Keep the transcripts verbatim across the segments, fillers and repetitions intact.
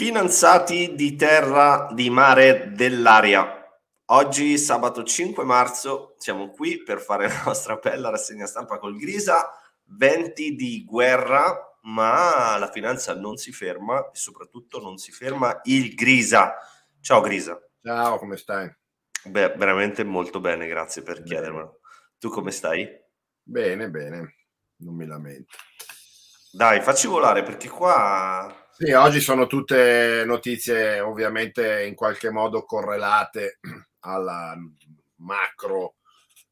Finanziati di terra, di mare, dell'aria. Oggi sabato cinque marzo siamo qui per fare la nostra bella rassegna stampa col Grisa. Venti di guerra, ma la finanza non si ferma e soprattutto non si ferma il Grisa. Ciao Grisa. Ciao, come stai? Beh, veramente molto bene, grazie per chiedermelo. Tu come stai? Bene, bene, non mi lamento. Dai, facci volare perché qua... Sì, oggi sono tutte notizie ovviamente in qualche modo correlate alla macro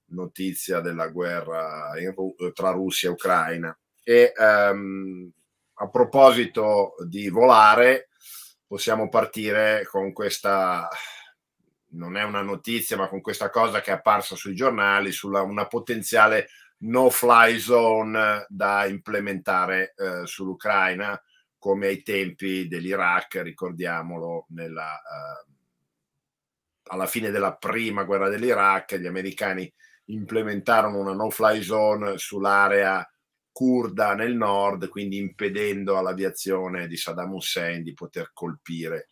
notizia della guerra in Ru- tra Russia e Ucraina. E um, a proposito di volare, possiamo partire con questa... non è una notizia, ma con questa cosa che è apparsa sui giornali sulla una potenziale no-fly zone da implementare eh, sull'Ucraina, come ai tempi dell'Iraq, ricordiamolo, nella, eh, alla fine della prima guerra dell'Iraq gli americani implementarono una no-fly zone sull'area curda nel nord, quindi impedendo all'aviazione di Saddam Hussein di poter colpire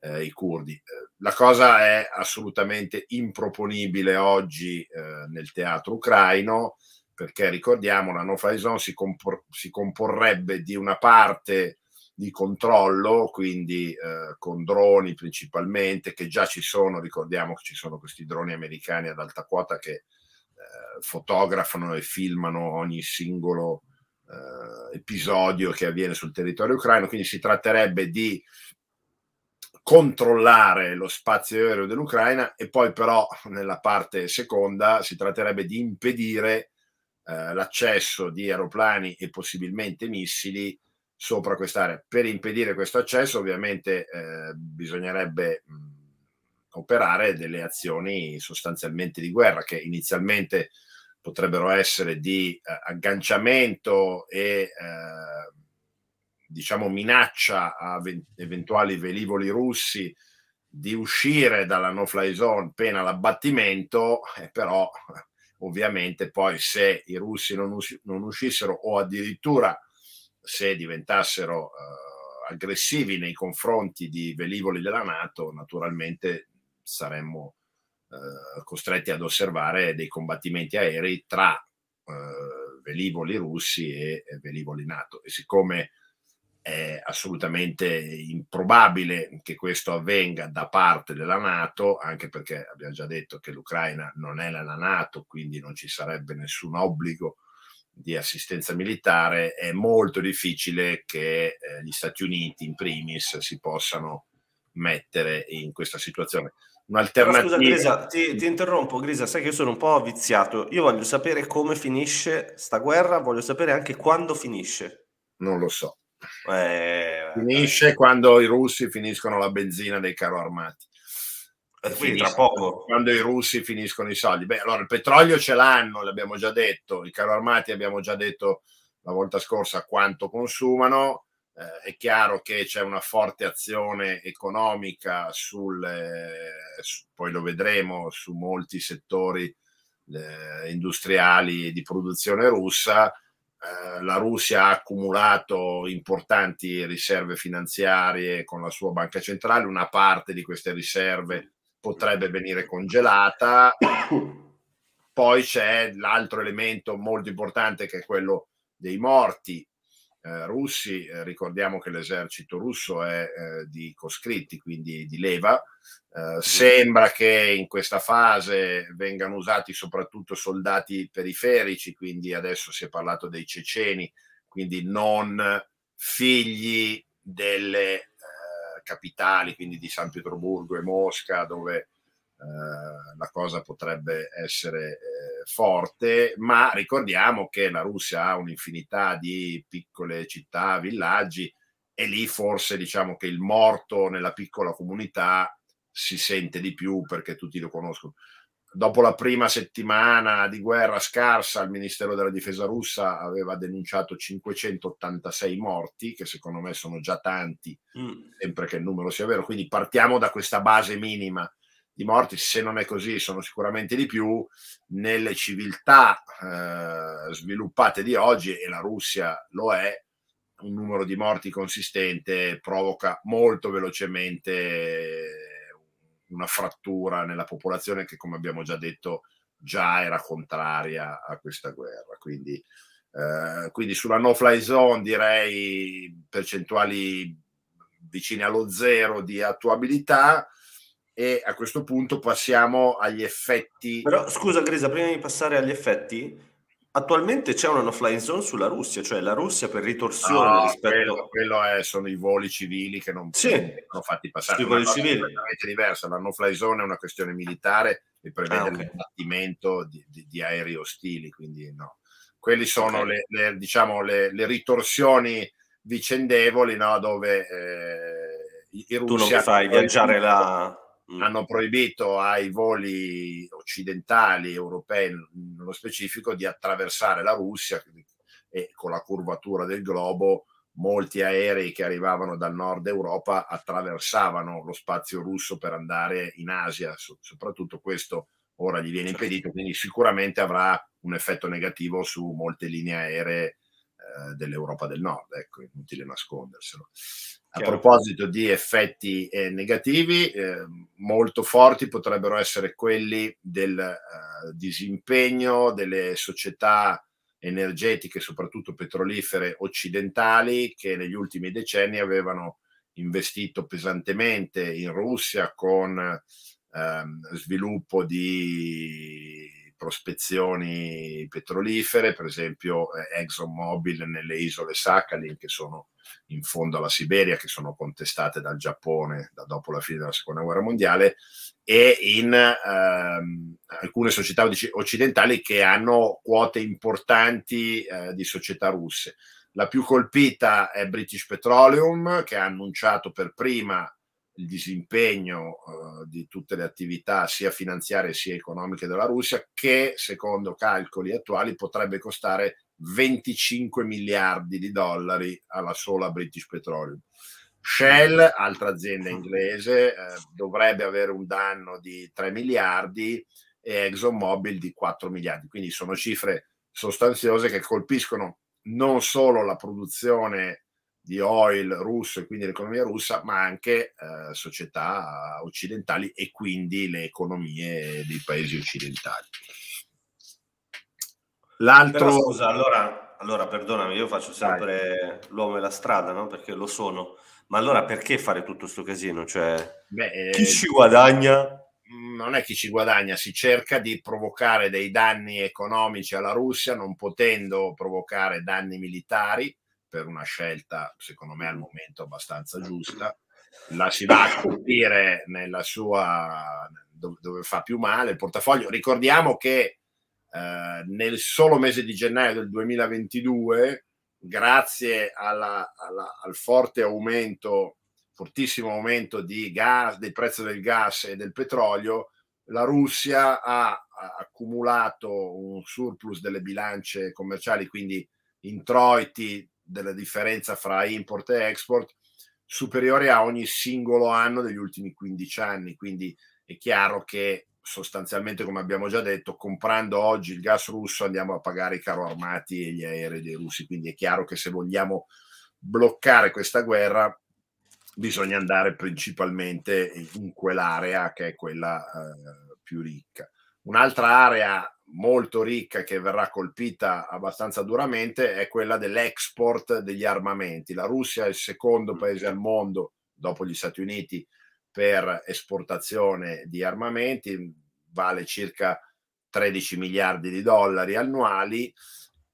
Eh, i curdi. La cosa è assolutamente improponibile oggi eh, nel teatro ucraino, perché ricordiamo la no-fly zone si, compor- si comporrebbe di una parte di controllo, quindi eh, con droni principalmente, che già ci sono. Ricordiamo che ci sono questi droni americani ad alta quota che eh, fotografano e filmano ogni singolo eh, episodio che avviene sul territorio ucraino, quindi si tratterebbe di controllare lo spazio aereo dell'Ucraina, e poi però nella parte seconda si tratterebbe di impedire eh, l'accesso di aeroplani e possibilmente missili sopra quest'area. Per impedire questo accesso ovviamente eh, bisognerebbe mh, operare delle azioni sostanzialmente di guerra, che inizialmente potrebbero essere di eh, agganciamento e eh, diciamo minaccia a eventuali velivoli russi di uscire dalla no-fly zone pena l'abbattimento, eh, però ovviamente poi se i russi non, us- non uscissero, o addirittura se diventassero eh, aggressivi nei confronti di velivoli della NATO, naturalmente saremmo eh, costretti ad osservare dei combattimenti aerei tra eh, velivoli russi e, e velivoli NATO. E siccome è assolutamente improbabile che questo avvenga da parte della NATO, anche perché abbiamo già detto che l'Ucraina non è la NATO, quindi non ci sarebbe nessun obbligo di assistenza militare, è molto difficile che eh, gli Stati Uniti in primis si possano mettere in questa situazione. Un'alternativa... Scusa Grisa, ti, ti interrompo Grisa, sai che io sono un po' viziato, io voglio sapere come finisce sta guerra, voglio sapere anche quando finisce. Non lo so. Eh, finisce eh. quando i russi finiscono la benzina dei carro armati, e quindi tra poco, quando i russi finiscono i soldi. Beh, allora il petrolio ce l'hanno, l'abbiamo già detto, i carro armati abbiamo già detto la volta scorsa quanto consumano, eh, è chiaro che c'è una forte azione economica sul eh, su, poi lo vedremo, su molti settori eh, industriali di produzione russa. La Russia ha accumulato importanti riserve finanziarie con la sua banca centrale, una parte di queste riserve potrebbe venire congelata. Poi c'è l'altro elemento molto importante, che è quello dei morti eh, russi. Eh, ricordiamo che l'esercito russo è eh, di coscritti, quindi di leva. Eh, sembra che in questa fase vengano usati soprattutto soldati periferici, quindi adesso si è parlato dei ceceni, quindi non figli delle eh, capitali, quindi di San Pietroburgo e Mosca, dove eh, la cosa potrebbe essere eh, forte, ma ricordiamo che la Russia ha un'infinità di piccole città, villaggi, e lì forse diciamo che il morto nella piccola comunità si sente di più perché tutti lo conoscono. Dopo la prima settimana di guerra scarsa, il Ministero della Difesa russa aveva denunciato cinquecentottantasei morti, che secondo me sono già tanti, mm. sempre che il numero sia vero. Quindi partiamo da questa base minima di morti, se non è così sono sicuramente di più. Nelle civiltà eh, sviluppate di oggi, e la Russia lo è, un numero di morti consistente provoca molto velocemente una frattura nella popolazione che, come abbiamo già detto, già era contraria a questa guerra. Quindi, eh, quindi sulla no-fly zone direi percentuali vicine allo zero di attuabilità. E a questo punto passiamo agli effetti. Però scusa Grisa, prima di passare agli effetti, attualmente c'è una no-fly zone sulla Russia, cioè la Russia per ritorsione no, rispetto quello, quello è, sono i voli civili che non sì. sono fatti passare. I voli civili è diversa, la no-fly zone è una questione militare e prevede ah, okay. l'abbattimento di, di, di aerei ostili, quindi no. Quelli sono okay. le, le diciamo le, le ritorsioni vicendevoli, no, dove eh, i, i russi tu non mi fai viaggiare la hanno proibito ai voli occidentali, europei nello specifico, di attraversare la Russia, e con la curvatura del globo molti aerei che arrivavano dal nord Europa attraversavano lo spazio russo per andare in Asia, soprattutto questo ora gli viene impedito, quindi sicuramente avrà un effetto negativo su molte linee aeree eh, dell'Europa del nord, ecco, inutile nasconderselo. A proposito di effetti eh, negativi, eh, molto forti potrebbero essere quelli del eh, disimpegno delle società energetiche, soprattutto petrolifere occidentali, che negli ultimi decenni avevano investito pesantemente in Russia con eh, sviluppo di prospezioni petrolifere, per esempio eh, ExxonMobil nelle isole Sakhalin, che sono in fondo alla Siberia, che sono contestate dal Giappone da dopo la fine della seconda guerra mondiale, e in ehm, alcune società occidentali che hanno quote importanti eh, di società russe. La più colpita è British Petroleum, che ha annunciato per prima il disimpegno eh, di tutte le attività sia finanziarie sia economiche della Russia, che secondo calcoli attuali potrebbe costare venticinque miliardi di dollari alla sola British Petroleum. Shell, altra azienda inglese, eh, dovrebbe avere un danno di tre miliardi e ExxonMobil di quattro miliardi. Quindi sono cifre sostanziose che colpiscono non solo la produzione di oil russo e quindi l'economia russa, ma anche eh, società occidentali e quindi le economie dei paesi occidentali. L'altro... Però, scusa, allora, allora perdonami, io faccio sempre Dai. l'uomo e la strada, no? Perché lo sono. Ma allora perché fare tutto sto casino? Cioè, Beh, chi eh, ci guadagna? Non è chi ci guadagna, si cerca di provocare dei danni economici alla Russia, non potendo provocare danni militari, per una scelta, secondo me, al momento abbastanza giusta. La si va a colpire nella sua... dove fa più male il portafoglio. Ricordiamo che Uh, nel solo mese di gennaio del duemilaventidue, grazie alla, alla, al forte aumento, fortissimo aumento di gas, del prezzo del gas e del petrolio, la Russia ha, ha accumulato un surplus delle bilance commerciali, quindi introiti della differenza fra import e export, superiore a ogni singolo anno degli ultimi quindici anni. Quindi è chiaro che sostanzialmente, come abbiamo già detto, comprando oggi il gas russo andiamo a pagare i carro armati e gli aerei dei russi, quindi è chiaro che se vogliamo bloccare questa guerra bisogna andare principalmente in quell'area che è quella eh, più ricca. Un'altra area molto ricca che verrà colpita abbastanza duramente è quella dell'export degli armamenti. La Russia è il secondo paese al mondo, dopo gli Stati Uniti, per esportazione di armamenti, vale circa tredici miliardi di dollari annuali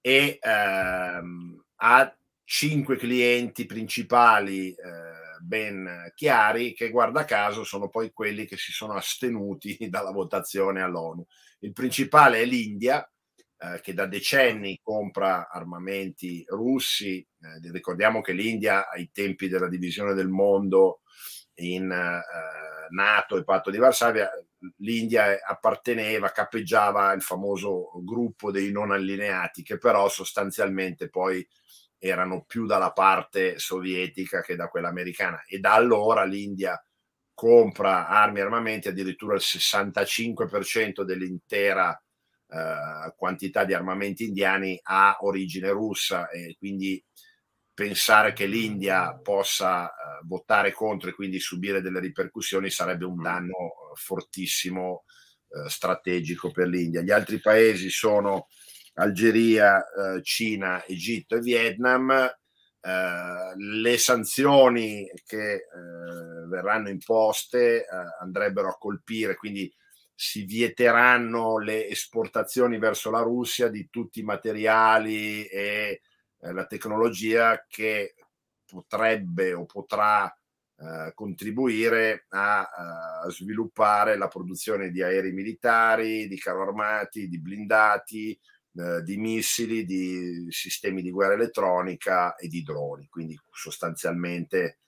e ehm, ha cinque clienti principali eh, ben chiari, che guarda caso sono poi quelli che si sono astenuti dalla votazione all'ONU. Il principale è l'India, eh, che da decenni compra armamenti russi. Eh, ricordiamo che l'India ai tempi della divisione del mondo in eh, NATO e Patto di Varsavia, l'India apparteneva, capeggiava il famoso gruppo dei non allineati, che però sostanzialmente poi erano più dalla parte sovietica che da quella americana, e da allora l'India compra armi e armamenti, addirittura il sessantacinque per cento dell'intera eh, quantità di armamenti indiani ha origine russa, e quindi pensare che l'India possa uh, votare contro e quindi subire delle ripercussioni sarebbe un danno uh, fortissimo, uh, strategico per l'India. Gli altri paesi sono Algeria, uh, Cina, Egitto e Vietnam. Uh, le sanzioni che uh, verranno imposte uh, andrebbero a colpire, quindi si vieteranno le esportazioni verso la Russia di tutti i materiali e eh, la tecnologia che potrebbe o potrà eh, contribuire a, a sviluppare la produzione di aerei militari, di carro armati, di blindati, eh, di missili, di sistemi di guerra elettronica e di droni, quindi sostanzialmente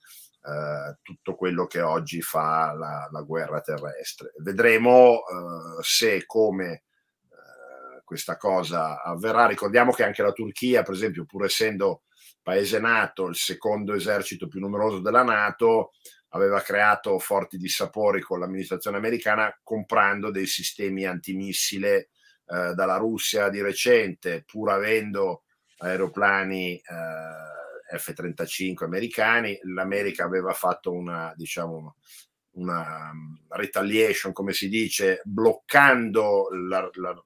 Uh, tutto quello che oggi fa la, la guerra terrestre. Vedremo uh, se come uh, questa cosa avverrà. Ricordiamo che anche la Turchia, per esempio, pur essendo paese NATO, il secondo esercito più numeroso della NATO, aveva creato forti dissapori con l'amministrazione americana comprando dei sistemi antimissile uh, dalla Russia di recente, pur avendo aeroplani uh, F trentacinque americani. L'America aveva fatto una, diciamo, una retaliation, come si dice, bloccando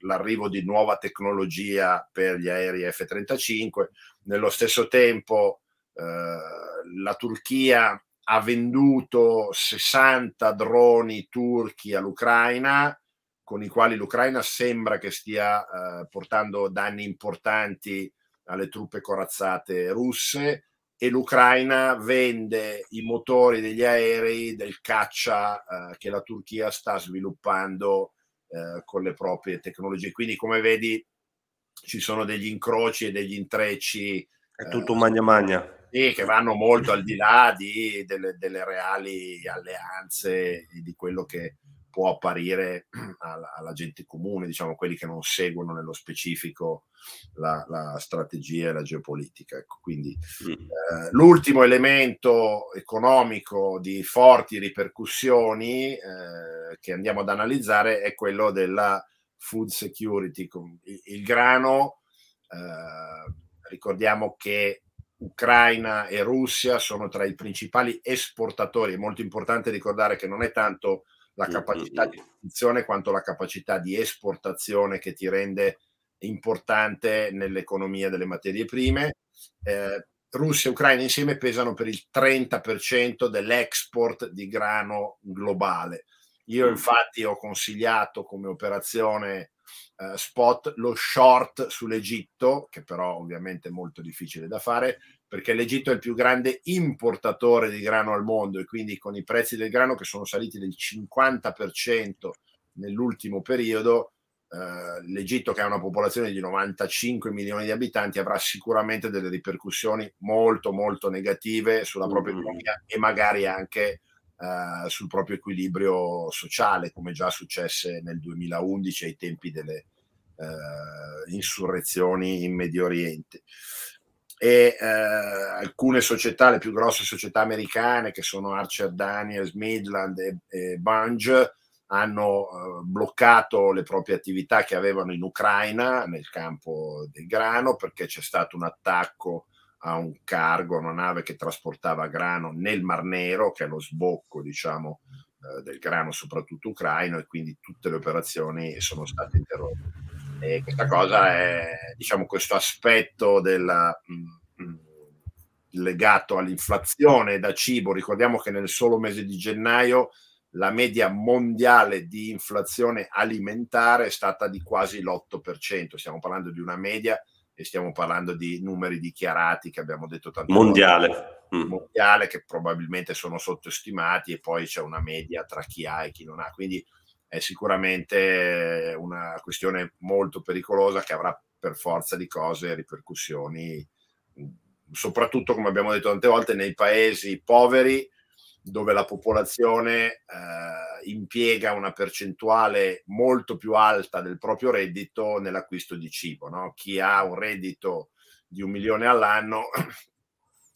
l'arrivo di nuova tecnologia per gli aerei F trentacinque. Nello stesso tempo eh, la Turchia ha venduto sessanta droni turchi all'Ucraina, con i quali l'Ucraina sembra che stia eh, portando danni importanti alle truppe corazzate russe, e l'Ucraina vende i motori degli aerei del caccia eh, che la Turchia sta sviluppando eh, con le proprie tecnologie. Quindi, come vedi, ci sono degli incroci e degli intrecci. È tutto eh, magna magna. Sì, che vanno molto al di là di, delle, delle reali alleanze e di quello che può apparire alla, alla gente comune, diciamo quelli che non seguono nello specifico la, la strategia e la geopolitica. Ecco, quindi mm. eh, l'ultimo elemento economico di forti ripercussioni eh, che andiamo ad analizzare è quello della food security. Il, il grano, eh, ricordiamo che Ucraina e Russia sono tra i principali esportatori. È molto importante ricordare che non è tanto la capacità di produzione quanto la capacità di esportazione che ti rende importante nell'economia delle materie prime. Eh, Russia e Ucraina insieme pesano per il trenta per cento dell'export di grano globale. Io infatti ho consigliato come operazione eh, spot lo short sull'Egitto, che però ovviamente è molto difficile da fare, perché l'Egitto è il più grande importatore di grano al mondo e quindi con i prezzi del grano che sono saliti del cinquanta per cento nell'ultimo periodo, eh, l'Egitto, che ha una popolazione di novantacinque milioni di abitanti, avrà sicuramente delle ripercussioni molto molto negative sulla propria economia e magari anche eh, sul proprio equilibrio sociale, come già successe nel duemilaundici ai tempi delle eh, insurrezioni in Medio Oriente. E eh, alcune società, le più grosse società americane, che sono Archer Daniels Midland e, e Bunge, hanno eh, bloccato le proprie attività che avevano in Ucraina nel campo del grano, perché c'è stato un attacco a un cargo, a una nave che trasportava grano nel Mar Nero, che è lo sbocco, diciamo, eh, del grano soprattutto ucraino, e quindi tutte le operazioni sono state interrotte. E questa cosa è, diciamo, questo aspetto della, mh, mh, legato all'inflazione da cibo. Ricordiamo che nel solo mese di gennaio la media mondiale di inflazione alimentare è stata di quasi l'otto per cento. Stiamo parlando di una media e stiamo parlando di numeri dichiarati che abbiamo detto tanto mondiale, mm. mondiale che probabilmente sono sottostimati, e poi c'è una media tra chi ha e chi non ha. Quindi è sicuramente una questione molto pericolosa che avrà per forza di cose ripercussioni, soprattutto, come abbiamo detto tante volte, nei paesi poveri, dove la popolazione eh, impiega una percentuale molto più alta del proprio reddito nell'acquisto di cibo, no? Chi ha un reddito di un milione all'anno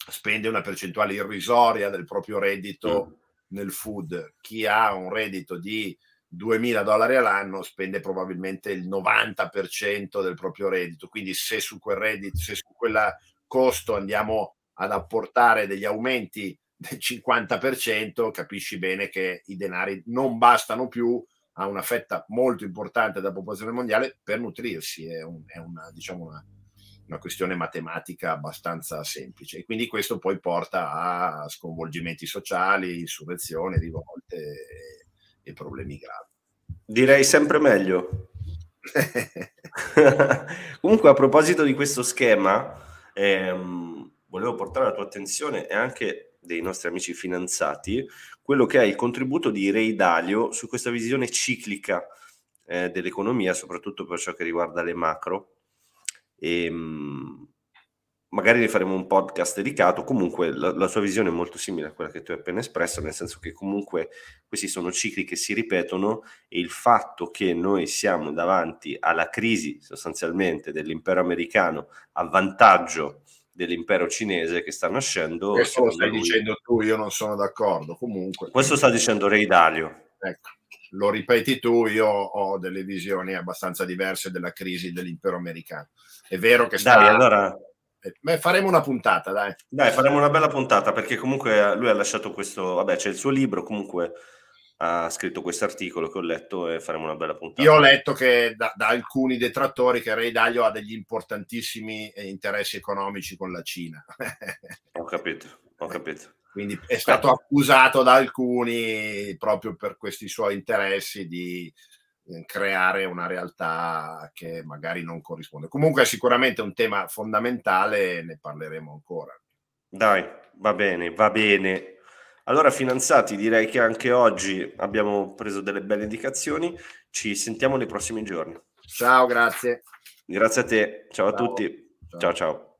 spende una percentuale irrisoria del proprio reddito mm. nel food. Chi ha un reddito di duemila dollari all'anno spende probabilmente il novanta per cento del proprio reddito. Quindi se su quel reddito, se su quel costo andiamo ad apportare degli aumenti del cinquanta per cento, capisci bene che i denari non bastano più a una fetta molto importante della popolazione mondiale per nutrirsi. È, un, è una, diciamo una, una questione matematica abbastanza semplice, e quindi questo poi porta a sconvolgimenti sociali, insurrezione, rivolte e, e problemi gravi. Direi sempre meglio. Comunque, a proposito di questo schema, ehm, volevo portare la tua attenzione e anche dei nostri amici finanziati quello che è il contributo di Ray Dalio su questa visione ciclica eh, dell'economia, soprattutto per ciò che riguarda le macro. E, mh, magari ne faremo un podcast dedicato. Comunque la, la sua visione è molto simile a quella che tu hai appena espresso, nel senso che comunque questi sono cicli che si ripetono, e il fatto che noi siamo davanti alla crisi sostanzialmente dell'impero americano a vantaggio dell'impero cinese che sta nascendo. Questo lo stai lui... dicendo tu, io non sono d'accordo. Comunque questo sta dicendo Ray Dalio, ecco, lo ripeti tu. Io ho delle visioni abbastanza diverse della crisi dell'impero americano. È vero che sta... Dai, allora... Beh, faremo una puntata, dai. Dai, faremo una bella puntata, perché comunque lui ha lasciato questo... Vabbè, c'è il suo libro, comunque ha scritto questo articolo che ho letto, e faremo una bella puntata. Io ho letto che da, da alcuni detrattori che Ray Dalio ha degli importantissimi interessi economici con la Cina. Ho capito, ho capito. Quindi è stato accusato da alcuni proprio per questi suoi interessi di creare una realtà che magari non corrisponde. Comunque è sicuramente un tema fondamentale, ne parleremo ancora. Dai, va bene, va bene. Allora, finanziati, direi che anche oggi abbiamo preso delle belle indicazioni. Ci sentiamo nei prossimi giorni. Ciao, grazie. Grazie a te. Ciao, ciao a tutti. Ciao, ciao. Ciao.